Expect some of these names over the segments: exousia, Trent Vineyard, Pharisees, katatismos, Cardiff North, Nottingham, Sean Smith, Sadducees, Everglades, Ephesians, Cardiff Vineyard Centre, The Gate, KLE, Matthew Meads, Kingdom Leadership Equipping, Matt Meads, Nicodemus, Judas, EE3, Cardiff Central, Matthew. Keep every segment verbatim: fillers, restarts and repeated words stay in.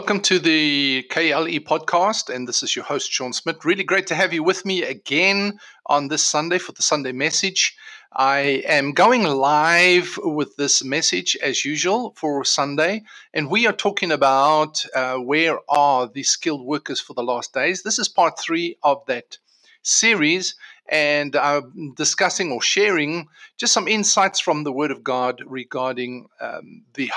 Welcome to the K L E podcast, and this is your host, Sean Smith. Really great to have you with me again on this Sunday for the Sunday message. I am going live with this message as usual for Sunday, and we are talking about uh, where are the skilled workers for the last days. This is part three of that series, and I'm discussing or sharing just some insights from the Word of God regarding um, the,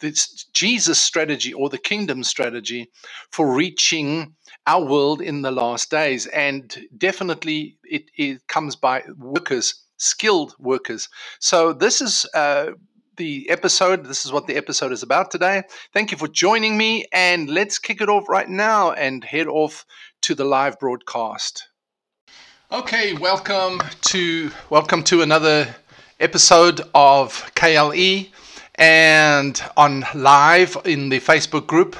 the Jesus strategy or the kingdom strategy for reaching our world in the last days. And definitely it, it comes by workers, skilled workers. So this is uh, the episode. This is what the episode is about today. Thank you for joining me, and let's kick it off right now and head off to the live broadcast. Okay, welcome to welcome to another episode of K L E and on live in the Facebook group,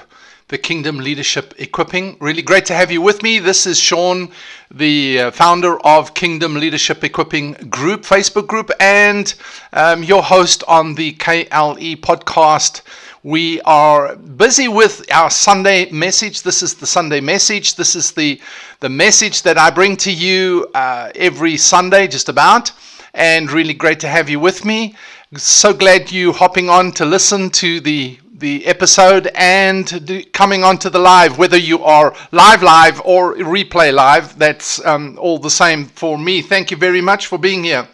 the Kingdom Leadership Equipping. Really great to have you with me. This is Sean, the founder of Kingdom Leadership Equipping group, Facebook group, and um, your host on the K L E podcast. We are busy with our Sunday message. This is the Sunday message. This is the, the message that I bring to you uh, every Sunday, just about. And really great to have you with me. So glad you hopping on to listen to the, the episode and do, coming on to the live. Whether you are live live or replay live, that's um, all the same for me. Thank you very much for being here.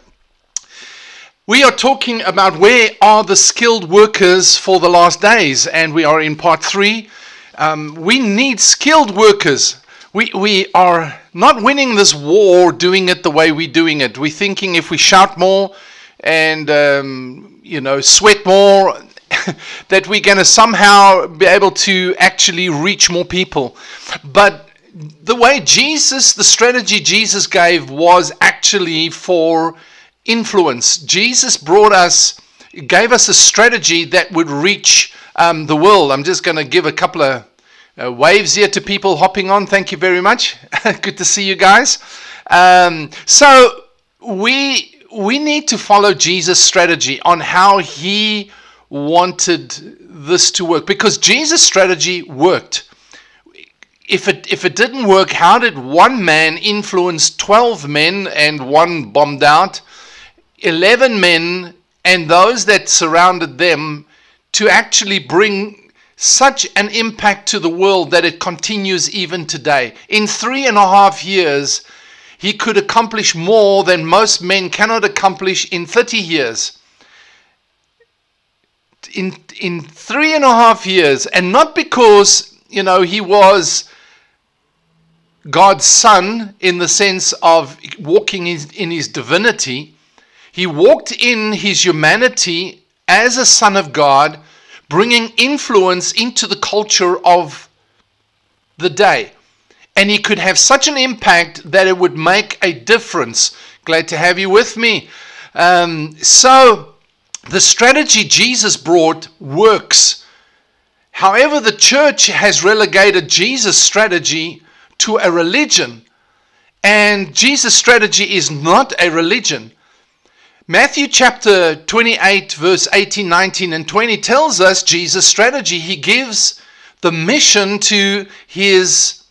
We are talking about where are the skilled workers for the last days, and we are in part three. Um, we need skilled workers. We, we are not winning this war doing it the way we're doing it. We're thinking if we shout more and, um, you know, sweat more, that we're going to somehow be able to actually reach more people. But the way Jesus, the strategy Jesus gave was actually for influence. Jesus brought us, gave us a strategy that would reach um, the world. I'm just going to give a couple of uh, waves here to people hopping on. Thank you very much. Good to see you guys. Um, so we we need to follow Jesus' strategy on how he wanted this to work, because Jesus' strategy worked. If it, if it didn't work, how did one man influence twelve men and one bombed out eleven men and those that surrounded them to actually bring such an impact to the world that it continues even today? In three and a half years, he could accomplish more than most men cannot accomplish in thirty years. In, in three and a half years, and not because, you know, he was God's son in the sense of walking in his divinity. He walked in his humanity as a son of God, bringing influence into the culture of the day. And he could have such an impact that it would make a difference. Glad to have you with me. Um, so the strategy Jesus brought works. However, the church has relegated Jesus' strategy to a religion. And Jesus' strategy is not a religion. Matthew chapter twenty-eight, verse eighteen, nineteen, and twenty tells us Jesus' strategy. He gives the mission to his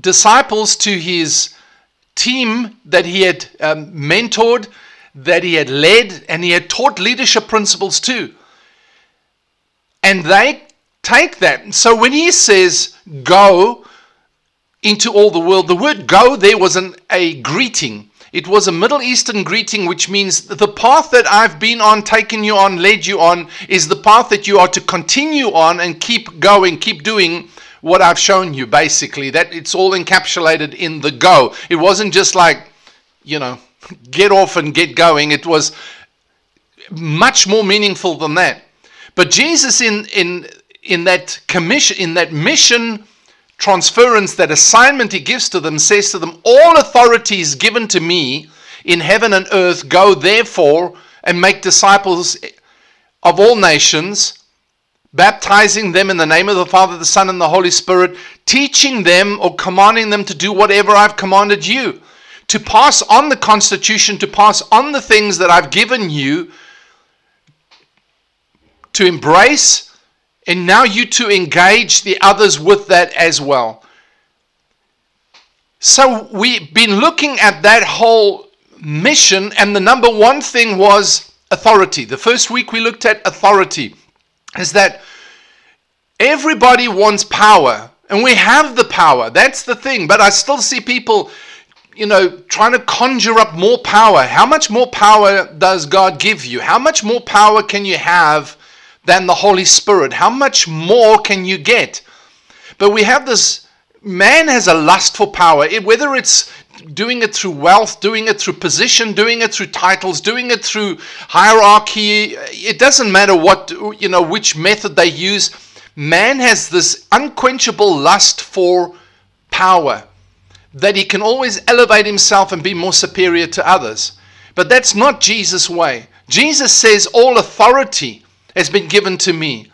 disciples, to his team that he had um, mentored, that he had led, and he had taught leadership principles to. And they take that. So when he says, go into all the world, the word go there was an, a greeting. It was a Middle Eastern greeting, which means the path that I've been on, taken you on, led you on, is the path that you are to continue on and keep going, keep doing what I've shown you, basically. That it's all encapsulated in the go. It wasn't just like, you know, get off and get going. It was much more meaningful than that. But Jesus in in in that commission, in that mission transference, that assignment he gives to them, says to them, all authority is given to me in heaven and earth. Go therefore and make disciples of all nations, baptizing them in the name of the Father, the Son, and the Holy Spirit, teaching them or commanding them to do whatever I've commanded you, to pass on the constitution, to pass on the things that I've given you, to embrace And now you to engage the others with that as well. So we've been looking at that whole mission, and the number one thing was authority. The first week we looked at authority, is that everybody wants power, and we have the power. That's the thing. But I still see people, you know, trying to conjure up more power. How much more power does God give you? How much more power can you have than the Holy Spirit? How much more can you get? But we have this. Man has a lust for power, it, whether it's doing it through wealth, doing it through position, doing it through titles, doing it through hierarchy. It doesn't matter what, you know, which method they use. Man has this unquenchable lust for power, that he can always elevate himself and be more superior to others. But that's not Jesus' way. Jesus says, all authority has been given to me.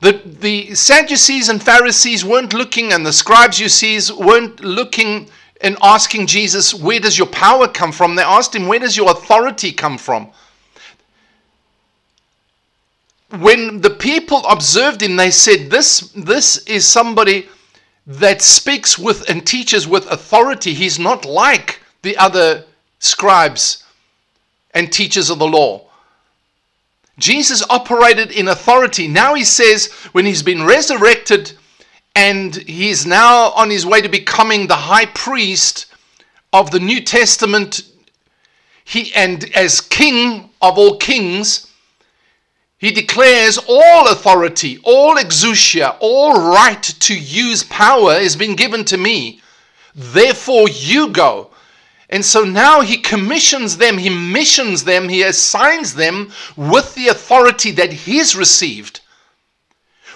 The, the Sadducees and Pharisees weren't looking, and the scribes, you see, weren't looking and asking Jesus, where does your power come from? They asked him, where does your authority come from? When the people observed him, they said, this, this is somebody that speaks with and teaches with authority. He's not like the other scribes and teachers of the law. Jesus operated in authority. Now he says, when he's been resurrected and he's now on his way to becoming the high priest of the New Testament, he, and as king of all kings, he declares all authority, all exousia, all right to use power has been given to me. Therefore you go. And so now he commissions them, he missions them, he assigns them with the authority that he's received.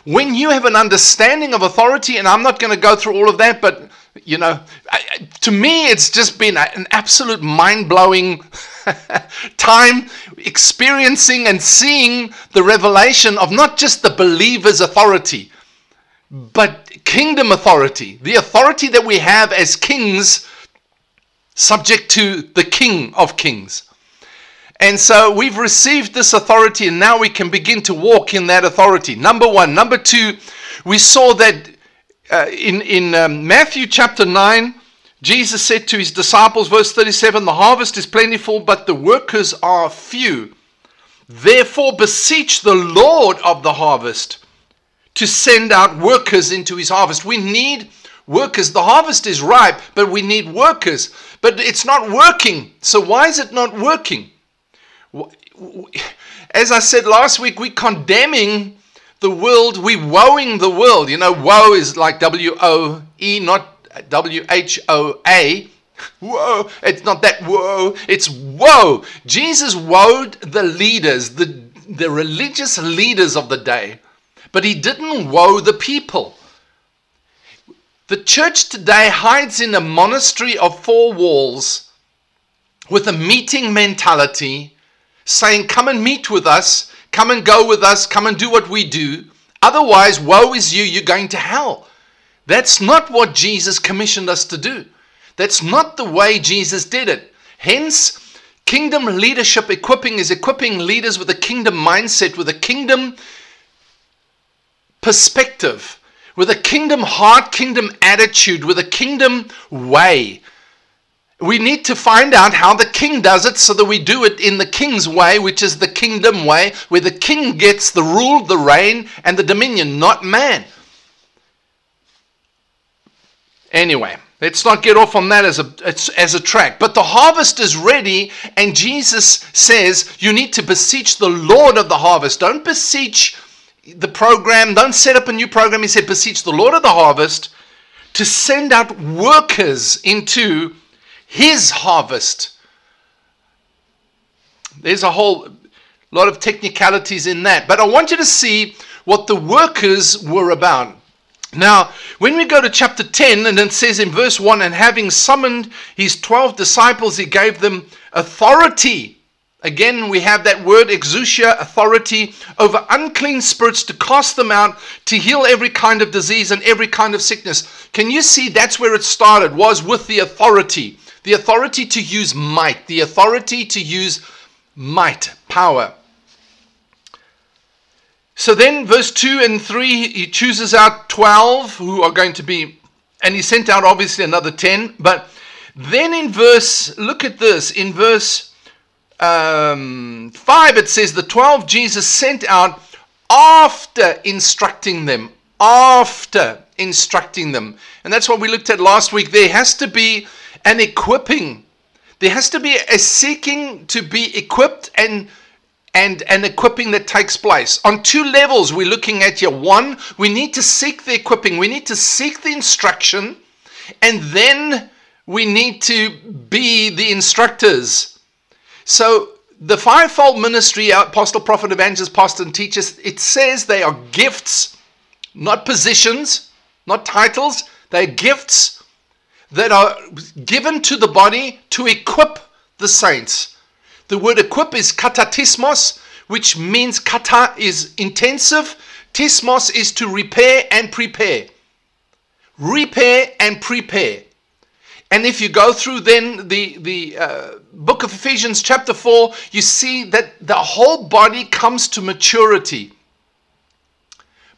When you have an understanding of authority, and I'm not going to go through all of that, but, you know, I, to me it's just been a, an absolute mind-blowing time experiencing and seeing the revelation of not just the believer's authority, but kingdom authority, the authority that we have as kings, subject to the King of Kings. And so we've received this authority, and now we can begin to walk in that authority. Number one. Number two, we saw that uh, in, in um, Matthew chapter nine, Jesus said to his disciples, verse thirty-seven, the harvest is plentiful, but the workers are few. Therefore beseech the Lord of the harvest to send out workers into his harvest. We need workers. The harvest is ripe, but we need workers. But it's not working. So why is it not working? As I said last week, we're condemning the world. We're woeing the world. You know, woe is like W O E, not W H O A. Woe. It's not that woe. It's woe. Jesus woed the leaders, the, the religious leaders of the day. But he didn't woe the people. The church today hides in a monastery of four walls with a meeting mentality, saying, come and meet with us, come and go with us, come and do what we do. Otherwise, woe is you, you're going to hell. That's not what Jesus commissioned us to do. That's not the way Jesus did it. Hence, Kingdom Leadership Equipping is equipping leaders with a kingdom mindset, with a kingdom perspective, with a kingdom heart, kingdom attitude, with a kingdom way. We need to find out how the king does it so that we do it in the king's way, which is the kingdom way, where the king gets the rule, the reign, and the dominion, not man. Anyway, let's not get off on that as a, as a track. But the harvest is ready, and Jesus says you need to beseech the Lord of the harvest. Don't beseech the program, don't set up a new program. He said, beseech the Lord of the harvest to send out workers into his harvest. There's a whole lot of technicalities in that, but I want you to see what the workers were about. Now, when we go to chapter ten, and it says in verse one, and having summoned his twelve disciples, he gave them authority. Again, we have that word exousia, authority over unclean spirits, to cast them out, to heal every kind of disease and every kind of sickness. Can you see that's where it started, was with the authority. The authority to use might, the authority to use might, power. So then verse two and three, he chooses out twelve who are going to be, and he sent out obviously another ten. But then in verse, look at this, in verse um, five it says, the twelve Jesus sent out after instructing them, after instructing them. And that's what we looked at last week. There has to be an equipping. There has to be a seeking to be equipped and and an equipping that takes place. On two levels we're looking at here. One, we need to seek the equipping. We need to seek the instruction, and then we need to be the instructors. So the fivefold ministry, apostle, prophet, evangelist, pastor, and teachers, it says they are gifts, not positions, not titles. They're gifts that are given to the body to equip the saints. The word equip is katatismos, which means kata is intensive. Tismos is to repair and prepare. Repair and prepare. And if you go through then the, the uh, book of Ephesians chapter four, you see that the whole body comes to maturity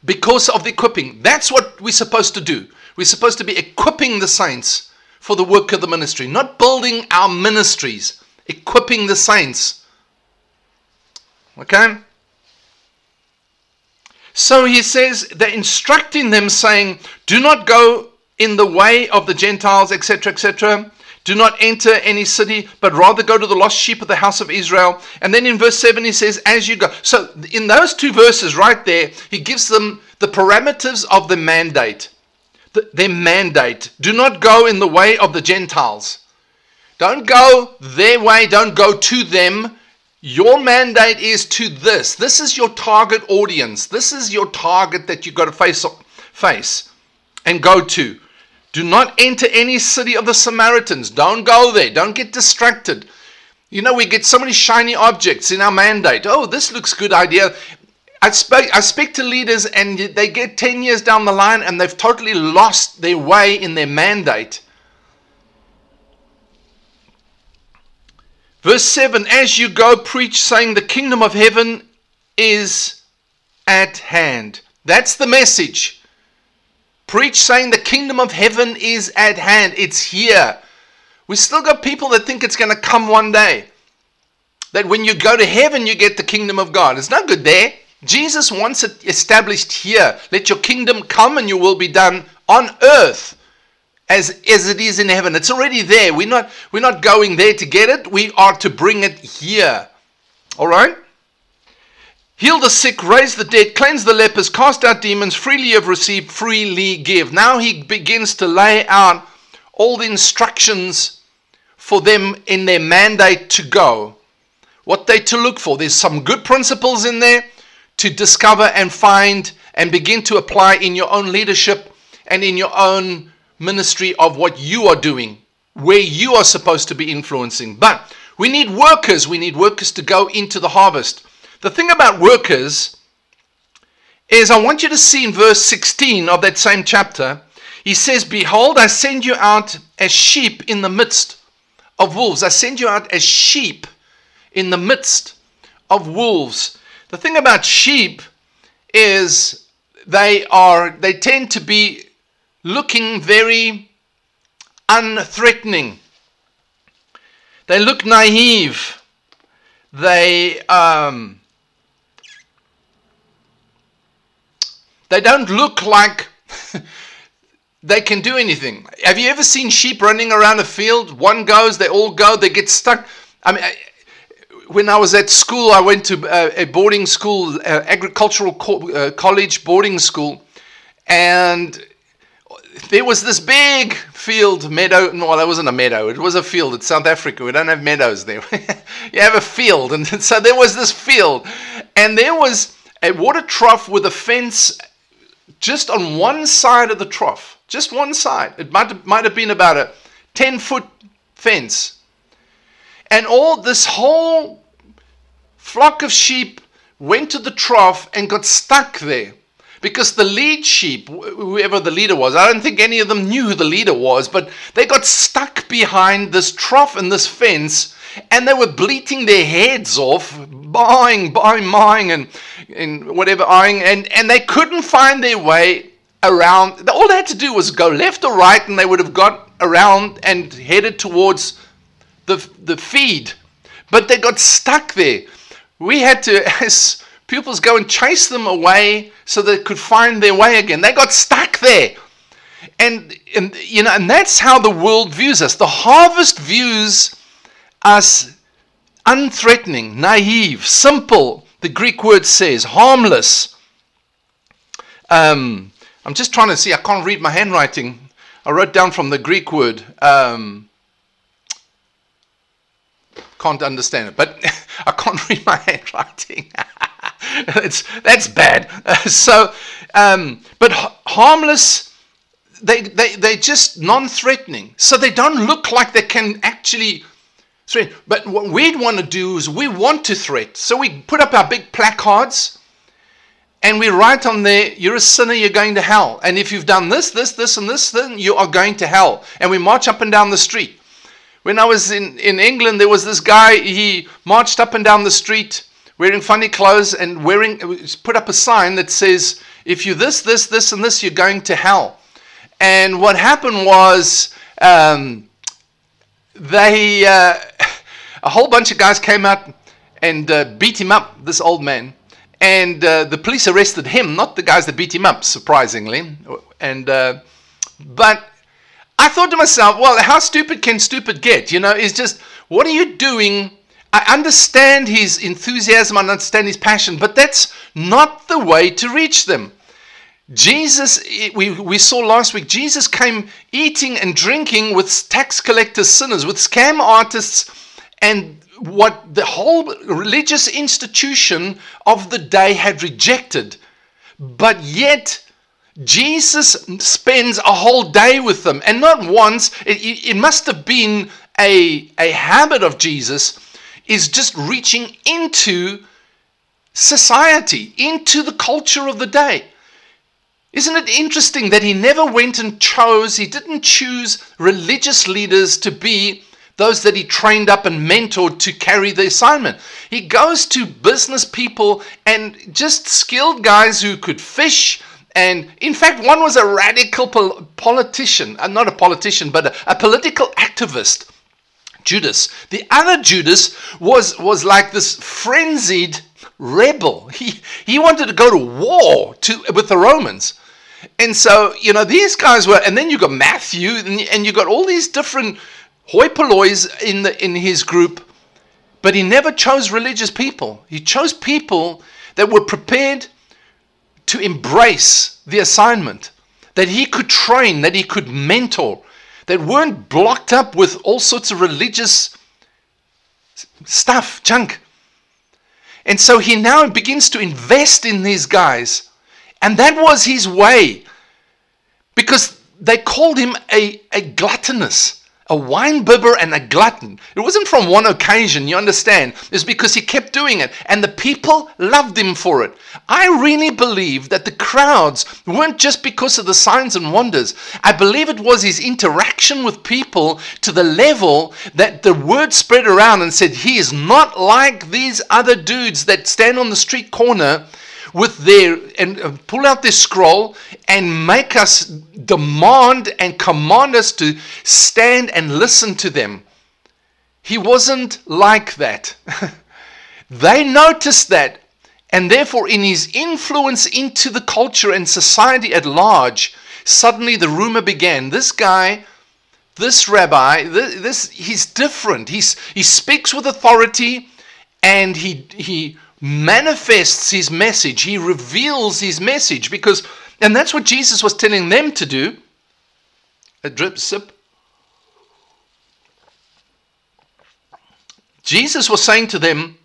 because of the equipping. That's what we're supposed to do. We're supposed to be equipping the saints for the work of the ministry, not building our ministries. Equipping the saints. Okay? So he says, they're instructing them, saying, do not go in the way of the Gentiles, et cetera, et cetera. Do not enter any city, but rather go to the lost sheep of the house of Israel. And then in verse seven, he says, as you go. So in those two verses right there, he gives them the parameters of the mandate. The, their mandate. Do not go in the way of the Gentiles. Don't go their way. Don't go to them. Your mandate is to this. This is your target audience. This is your target that you've got to face, face and go to. Do not enter any city of the Samaritans. Don't go there. Don't get distracted. You know, we get so many shiny objects in our mandate. Oh, this looks good idea. I speak, I speak to leaders and they get ten years down the line and they've totally lost their way in their mandate. Verse seven, as you go, preach, saying the kingdom of heaven is at hand. That's the message. Preach, saying the kingdom of heaven is at hand. It's here. We still got people that think it's going to come one day. That when you go to heaven, you get the kingdom of God. It's no good there. Jesus wants it established here. Let your kingdom come and your will be done on earth. As, as it is in heaven. It's already there. We're not, we're not going there to get it. We are to bring it here. All right? Heal the sick, raise the dead, cleanse the lepers, cast out demons, freely have received, freely give. Now he begins to lay out all the instructions for them in their mandate to go. What they to look for. There's some good principles in there to discover and find and begin to apply in your own leadership and in your own ministry of what you are doing, where you are supposed to be influencing. But we need workers. We need workers to go into the harvest. The thing about workers is I want you to see in verse sixteen of that same chapter, he says, behold, I send you out as sheep in the midst of wolves. I send you out as sheep in the midst of wolves. The thing about sheep is they are, they tend to be looking very unthreatening. They look naive. They um, they don't look like they can do anything. Have you ever seen sheep running around a field? One goes, they all go, they get stuck. I mean, I, when I was at school, I went to uh, a boarding school, uh, agricultural co uh, college boarding school, and there was this big field meadow. No, that wasn't a meadow. It was a field. It's South Africa. We don't have meadows there. You have a field. And so there was this field. And there was a water trough with a fence just on one side of the trough. Just one side. It might, might have been about a ten-foot fence. And all this whole flock of sheep went to the trough and got stuck there. Because the lead sheep, whoever the leader was, I don't think any of them knew who the leader was, but they got stuck behind this trough and this fence, and they were bleating their heads off, baaing, baaing, baaing, and in whatever iron, and, and they couldn't find their way around. All they had to do was go left or right, and they would have got around and headed towards the, the feed. But they got stuck there. We had to, as pupils, go and chase them away so they could find their way again. They got stuck there. And, and you know, and that's how the world views us. The harvest views us unthreatening, naive, simple. The Greek word says harmless. Um, I'm just trying to see. I can't read my handwriting. I wrote down from the Greek word. Um, can't understand it, but I can't read my handwriting. it's, that's bad. so, um, but harmless. They, they, they're just non-threatening. So they don't look like they can actually threaten. But what we'd want to do is we want to threaten. So we put up our big placards and we write on there, you're a sinner, you're going to hell. And if you've done this, this, this, and this, then you are going to hell. And we march up and down the street. When I was in, in England, there was this guy, he marched up and down the street wearing funny clothes and wearing, put up a sign that says, if you this, this, this, and this, you're going to hell. And what happened was um, they, uh, a whole bunch of guys came out and uh, beat him up, this old man. And uh, the police arrested him, not the guys that beat him up, surprisingly. And uh, but I thought to myself, well, how stupid can stupid get? You know, it's just, what are you doing? I understand his enthusiasm, I understand his passion, but that's not the way to reach them. Jesus, we, we saw last week, Jesus came eating and drinking with tax collectors, sinners, with scam artists, and what the whole religious institution of the day had rejected. But yet, Jesus spends a whole day with them, and not once. It, it must have been a, a habit of Jesus, is just reaching into society, into the culture of the day. Isn't it interesting that he never went and chose, he didn't choose religious leaders to be those that he trained up and mentored to carry the assignment. He goes to business people and just skilled guys who could fish. And in fact, one was a radical pol politician, uh, not a politician, but a, a political activist, Judas. The other Judas was, was like this frenzied rebel. He, he wanted to go to war to, with the Romans. And so, you know, these guys were, and then you got Matthew, and, and you got all these different hoi pollois in, the, in his group, but he never chose religious people. He chose people that were prepared to embrace the assignment, that he could train, that he could mentor, that weren't blocked up with all sorts of religious stuff, junk. And so he now begins to invest in these guys. And that was his way. Because they called him a, a gluttonous, a wine bibber and a glutton. It wasn't from one occasion, you understand. It's because he kept doing it. And the people loved him for it. I really believe that the crowds weren't just because of the signs and wonders. I believe it was his interaction with people to the level that the word spread around and said, he is not like these other dudes that stand on the street corner with their, and uh, pull out their scroll and make us demand and command us to stand and listen to them. He wasn't like that. They noticed that, and therefore in his influence into the culture and society at large, suddenly the rumor began, this guy, this rabbi, this, this he's different. He's, he speaks with authority, and he he manifests his message, he reveals his message, because, and that's what Jesus was telling them to do. A drip sip. Jesus was saying to them,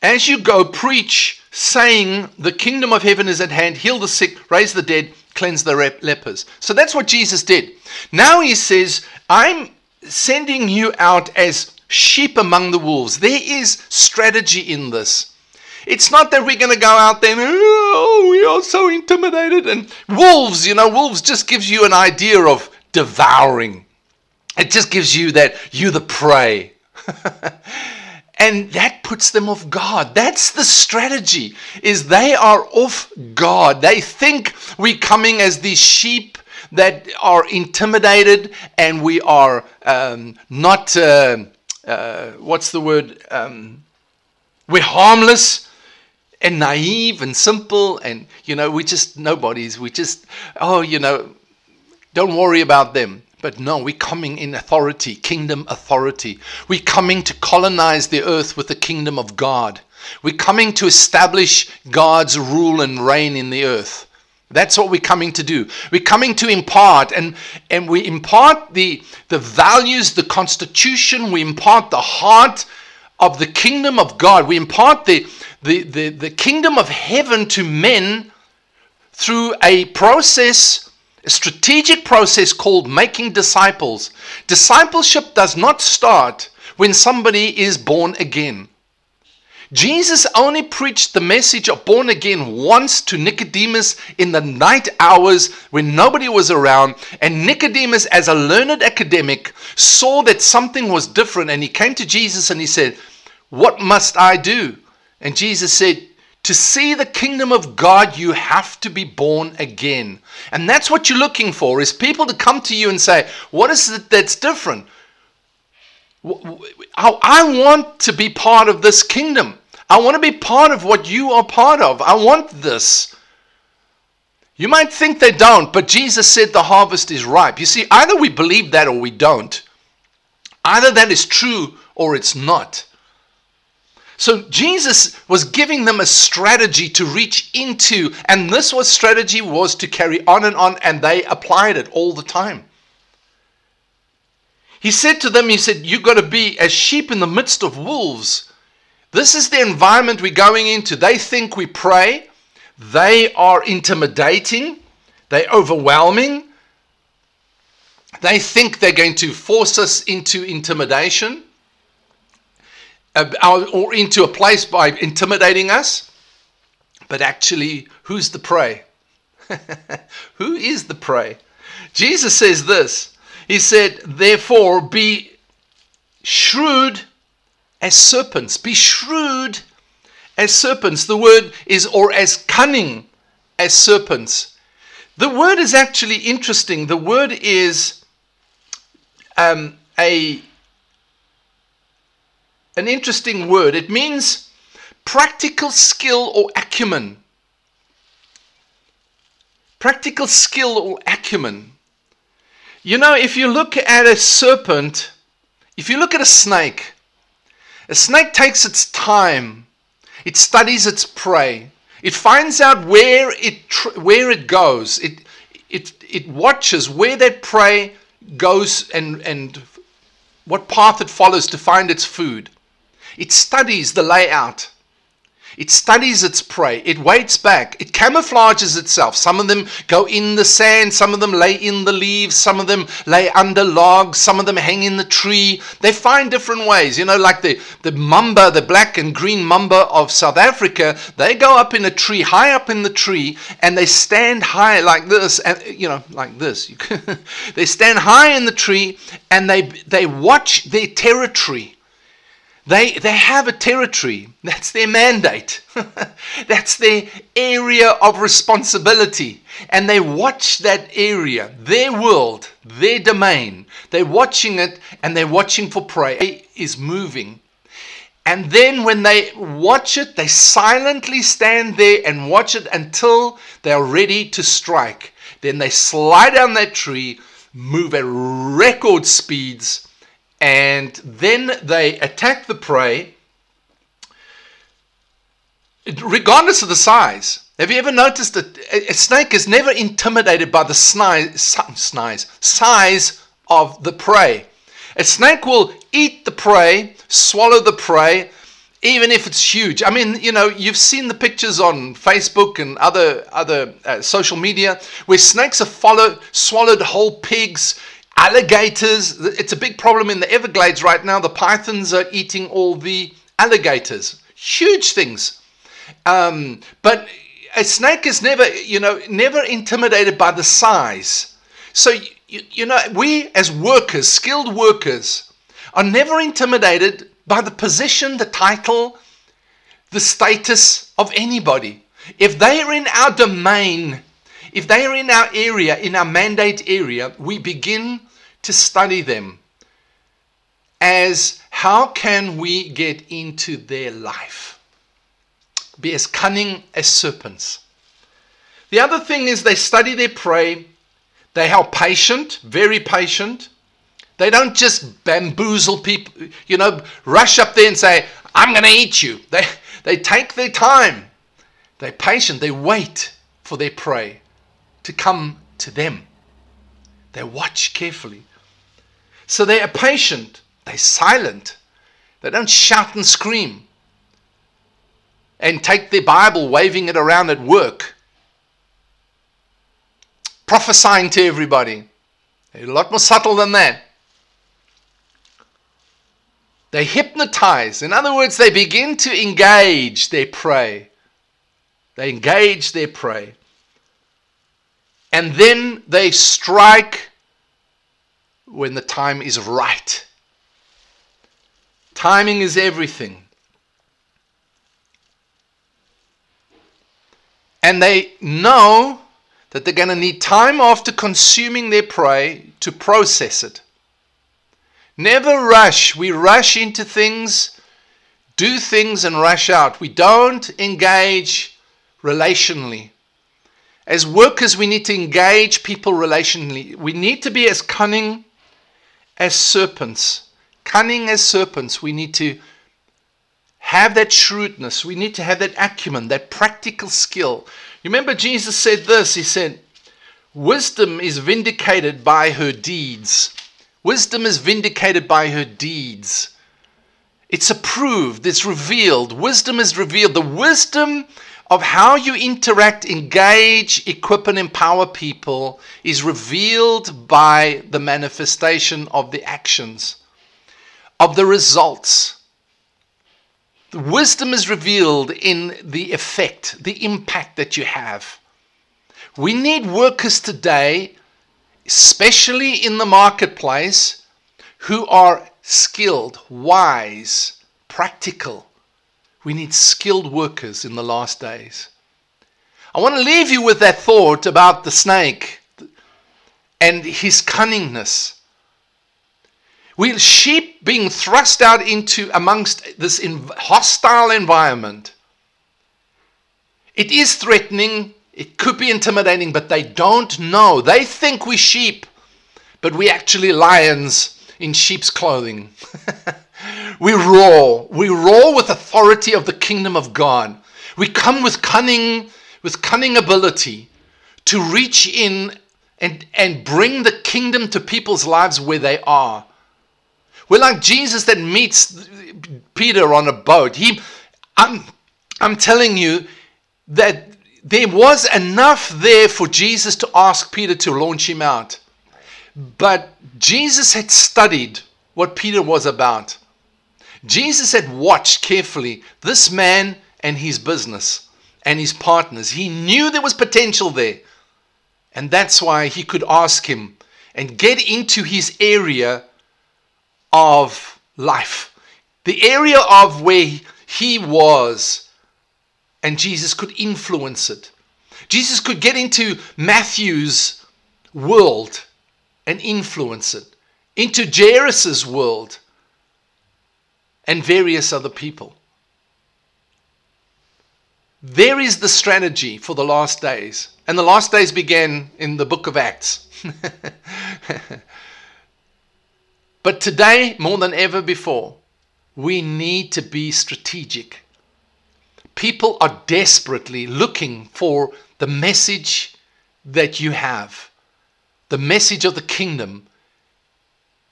as you go, preach, saying the kingdom of heaven is at hand, heal the sick, raise the dead, cleanse the lepers. So that's what Jesus did. Now he says, I'm sending you out as sheep among the wolves. There is strategy in this. It's not that we're going to go out there and, oh, we are so intimidated. And wolves, you know, wolves just gives you an idea of devouring. It just gives you that, you're the prey. And that puts them off guard. That's the strategy, is they are off guard. They think we're coming as these sheep that are intimidated, and we are um, not, uh, uh, what's the word? Um, we're harmless and naive and simple, and, you know, we just nobodies. We just, oh, you know, don't worry about them. But no, we're coming in authority, kingdom authority. We're coming to colonize the earth with the kingdom of God. We're coming to establish God's rule and reign in the earth. That's what we're coming to do. We're coming to impart, and, and we impart the, the values, the constitution. We impart the heart of the kingdom of God. We impart the, the, the, the kingdom of heaven to men through a process, a strategic process called making disciples. Discipleship does not start when somebody is born again. Jesus only preached the message of born again once to Nicodemus in the night hours when nobody was around. And Nicodemus, as a learned academic, saw that something was different. And he came to Jesus and he said, "What must I do?" And Jesus said, "To see the kingdom of God, you have to be born again." And that's what you're looking for, is people to come to you and say, "What is it that's different? I want to be part of this kingdom. I want to be part of what you are part of. I want this." You might think they don't, but Jesus said the harvest is ripe. You see, either we believe that or we don't. Either that is true or it's not. So Jesus was giving them a strategy to reach into, and this was strategy was to carry on and on, and they applied it all the time. He said to them, he said, "You've got to be as sheep in the midst of wolves." This is the environment we're going into. They think we pray. They are intimidating. They're overwhelming. They think they're going to force us into intimidation or into a place by intimidating us. But actually, who's the prey? Who is the prey? Jesus says this. He said, "Therefore, be shrewd as serpents." Be shrewd as serpents. The word is, or as cunning as serpents. The word is actually interesting. The word is um, a an interesting word. It means practical skill or acumen. Practical skill or acumen. You know, if you look at a serpent, if you look at a snake, a snake takes its time. It studies its prey. It finds out where it tr- where it goes. It it it watches where that prey goes and and what path it follows to find its food. It studies the layout. It studies its prey. It waits back. It camouflages itself. Some of them go in the sand. Some of them lay in the leaves. Some of them lay under logs. Some of them hang in the tree. They find different ways. You know, like the, the mamba, the black and green mamba of South Africa, they go up in a tree, high up in the tree, and they stand high like this, and you know, like this. They stand high in the tree, and they, they watch their territory. They, they have a territory. That's their mandate. That's their area of responsibility. And they watch that area, their world, their domain. They're watching it, and they're watching for prey. It is moving. And then when they watch it, they silently stand there and watch it until they are ready to strike. Then they slide down that tree, move at record speeds, and then they attack the prey, regardless of the size. Have you ever noticed that a snake is never intimidated by the size of the prey? A snake will eat the prey, swallow the prey, even if it's huge. I mean, you know, you've seen the pictures on Facebook and other, other uh, social media where snakes have followed, swallowed whole pigs, alligators. It's a big problem in the Everglades right now. The pythons are eating all the alligators. Huge things. Um, but a snake is never, you know, never intimidated by the size. So, you, you know, we as workers, skilled workers, are never intimidated by the position, the title, the status of anybody. If they are in our domain, if they are in our area, in our mandate area, we begin to study them as how can we get into their life. Be as cunning as serpents. The other thing is they study their prey. They are patient, very patient. They don't just bamboozle people, you know, rush up there and say, I'm going to eat you. They, they take their time. They're patient. They wait for their prey to come to them. They watch carefully. So they are patient. They're silent. They don't shout and scream and take their Bible, waving it around at work, prophesying to everybody. They're a lot more subtle than that. They hypnotize. In other words, they begin to engage their prey. They engage their prey. And then they strike when the time is right. Timing is everything. And they know that they're going to need time after consuming their prey to process it. Never rush. We rush into things, do things and rush out. We don't engage relationally. As workers, we need to engage people relationally. We need to be as cunning as serpents. Cunning as serpents. We need to have that shrewdness. We need to have that acumen, that practical skill. Remember, Jesus said this. He said, wisdom is vindicated by her deeds. Wisdom is vindicated by her deeds. It's approved. It's revealed. Wisdom is revealed. The wisdom of how you interact, engage, equip and empower people is revealed by the manifestation of the actions, of the results. The wisdom is revealed in the effect, the impact that you have. We need workers today, especially in the marketplace, who are skilled, wise, practical. We need skilled workers in the last days. I want to leave you with that thought about the snake and his cunningness. We're sheep being thrust out into amongst this hostile environment. It is threatening. It could be intimidating, but they don't know. They think we're sheep, but we're actually lions in sheep's clothing. We roar. We roar with authority of the kingdom of God. We come with cunning, with cunning ability to reach in and, and bring the kingdom to people's lives where they are. We're like Jesus that meets Peter on a boat. He, I'm, I'm telling you that there was enough there for Jesus to ask Peter to launch him out. But Jesus had studied what Peter was about. Jesus had watched carefully this man and his business and his partners. He knew there was potential there. And that's why he could ask him and get into his area of life. The area of where he was. And Jesus could influence it. Jesus could get into Matthew's world and influence it. Into Jairus's world. And various other people. There is the strategy for the last days. And the last days began in the book of Acts. But today, more than ever before, we need to be strategic. People are desperately looking for the message that you have. The message of the kingdom.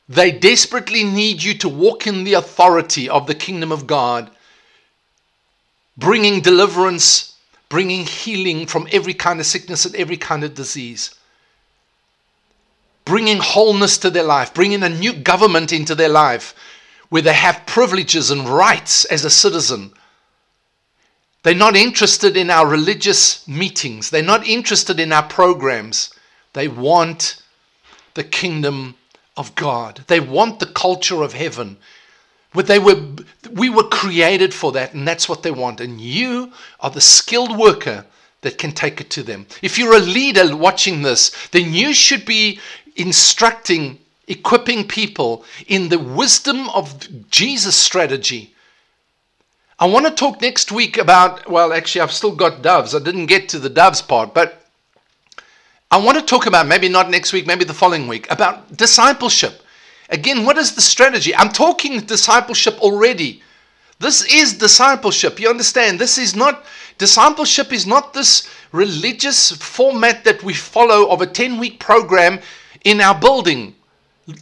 They desperately need you to walk in the authority of the kingdom of God, bringing deliverance, bringing healing from every kind of sickness and every kind of disease, bringing wholeness to their life, bringing a new government into their life where they have privileges and rights as a citizen. They're not interested in our religious meetings. They're not interested in our programs. They want the kingdom of God. They want the culture of heaven. But they were, we were created for that, and that's what they want. And you are the skilled worker that can take it to them. If you're a leader watching this, then you should be instructing, equipping people in the wisdom of Jesus' strategy. I want to talk next week about, well, actually, I've still got doves. I didn't get to the doves part, but I want to talk about, maybe not next week, maybe the following week, about discipleship. Again, what is the strategy? I'm talking discipleship already. This is discipleship. You understand? This is not, discipleship is not this religious format that we follow of a ten-week program in our building.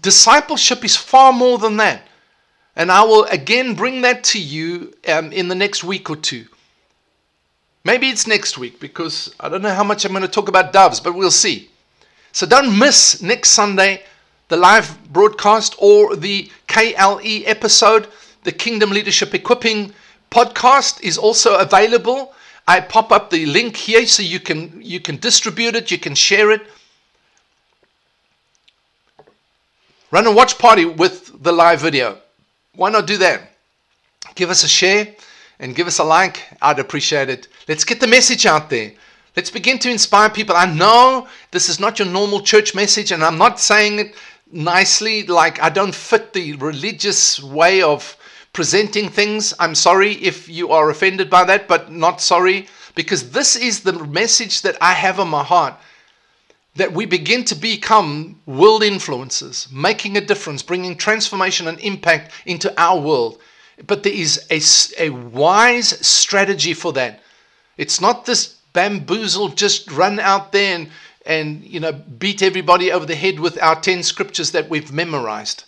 Discipleship is far more than that. And I will again bring that to you um, in the next week or two. Maybe it's next week, because I don't know how much I'm going to talk about doves, but we'll see. So don't miss next Sunday the live broadcast or the K L E episode. The Kingdom Leadership Equipping podcast is also available. I pop up the link here so you can you can distribute it, you can share it. Run a watch party with the live video. Why not do that? Give us a share and give us a like. I'd appreciate it. Let's get the message out there. Let's begin to inspire people. I know this is not your normal church message, and I'm not saying it nicely, like I don't fit the religious way of presenting things. I'm sorry if you are offended by that, but not sorry, because this is the message that I have in my heart, that we begin to become world influencers, making a difference, bringing transformation and impact into our world. But there is a, a wise strategy for that. It's not this bamboozle, just run out there and and you know, beat everybody over the head with our ten scriptures that we've memorized,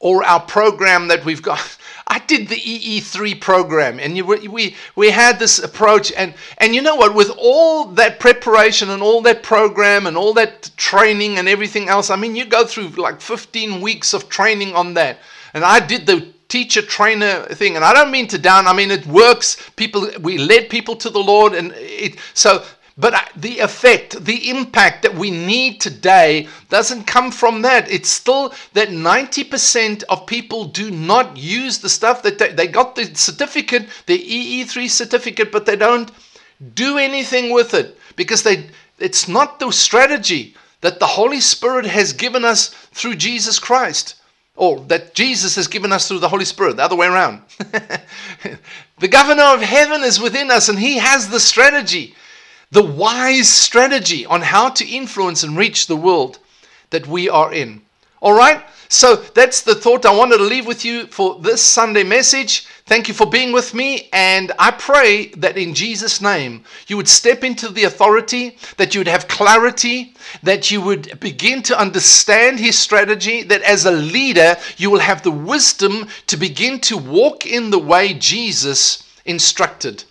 or our program that we've got. I did the E E three program, and you, we we had this approach, and and you know what? With all that preparation and all that program and all that training and everything else, I mean, you go through like fifteen weeks of training on that, and I did the teacher trainer thing, and I don't mean to down. I mean, it works. People, we led people to the Lord, and it so. But the effect, the impact that we need today doesn't come from that. It's still that ninety percent of people do not use the stuff that they, they got the certificate, the E E three certificate, but they don't do anything with it, because they it's not the strategy that the Holy Spirit has given us through Jesus Christ, or that Jesus has given us through the Holy Spirit, the other way around. The governor of heaven is within us, and he has the strategy. The wise strategy on how to influence and reach the world that we are in. All right? So that's the thought I wanted to leave with you for this Sunday message. Thank you for being with me. And I pray that in Jesus' name, you would step into the authority, that you would have clarity, that you would begin to understand his strategy, that as a leader, you will have the wisdom to begin to walk in the way Jesus instructed.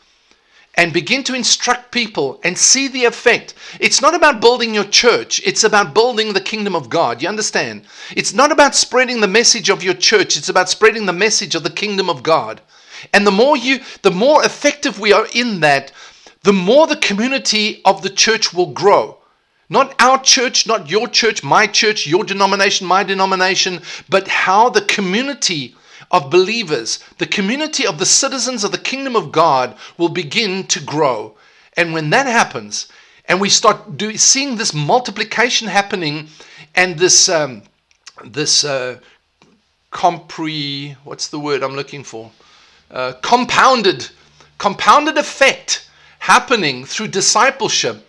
And begin to instruct people and see the effect. It's not about building your church. It's about building the kingdom of God. You understand? It's not about spreading the message of your church. It's about spreading the message of the kingdom of God. And the more you, the more effective we are in that, the more the community of the church will grow. Not our church, not your church, my church, your denomination, my denomination, but how the community of believers, the community of the citizens of the kingdom of God will begin to grow. And when that happens, and we start do, seeing this multiplication happening, and this, um, this uh, compre, what's the word I'm looking for? Uh, compounded, compounded effect happening through discipleship,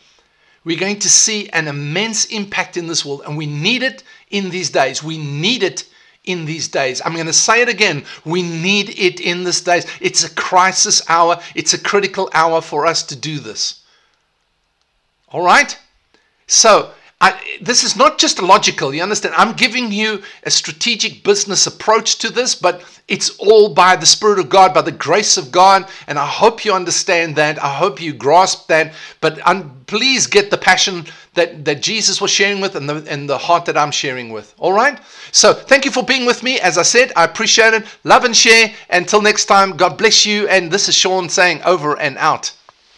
we're going to see an immense impact in this world. And we need it in these days. We need it in these days. I'm going to say it again. We need it in these days. It's a crisis hour. It's a critical hour for us to do this. All right? So I, this is not just logical. You understand? I'm giving you a strategic business approach to this, but it's all by the Spirit of God, by the grace of God. And I hope you understand that. I hope you grasp that. But um, please get the passion That, that Jesus was sharing with, and the, and the heart that I'm sharing with. All right? So thank you for being with me. As I said, I appreciate it. Love and share. Until next time, God bless you. And this is Sean saying over and out.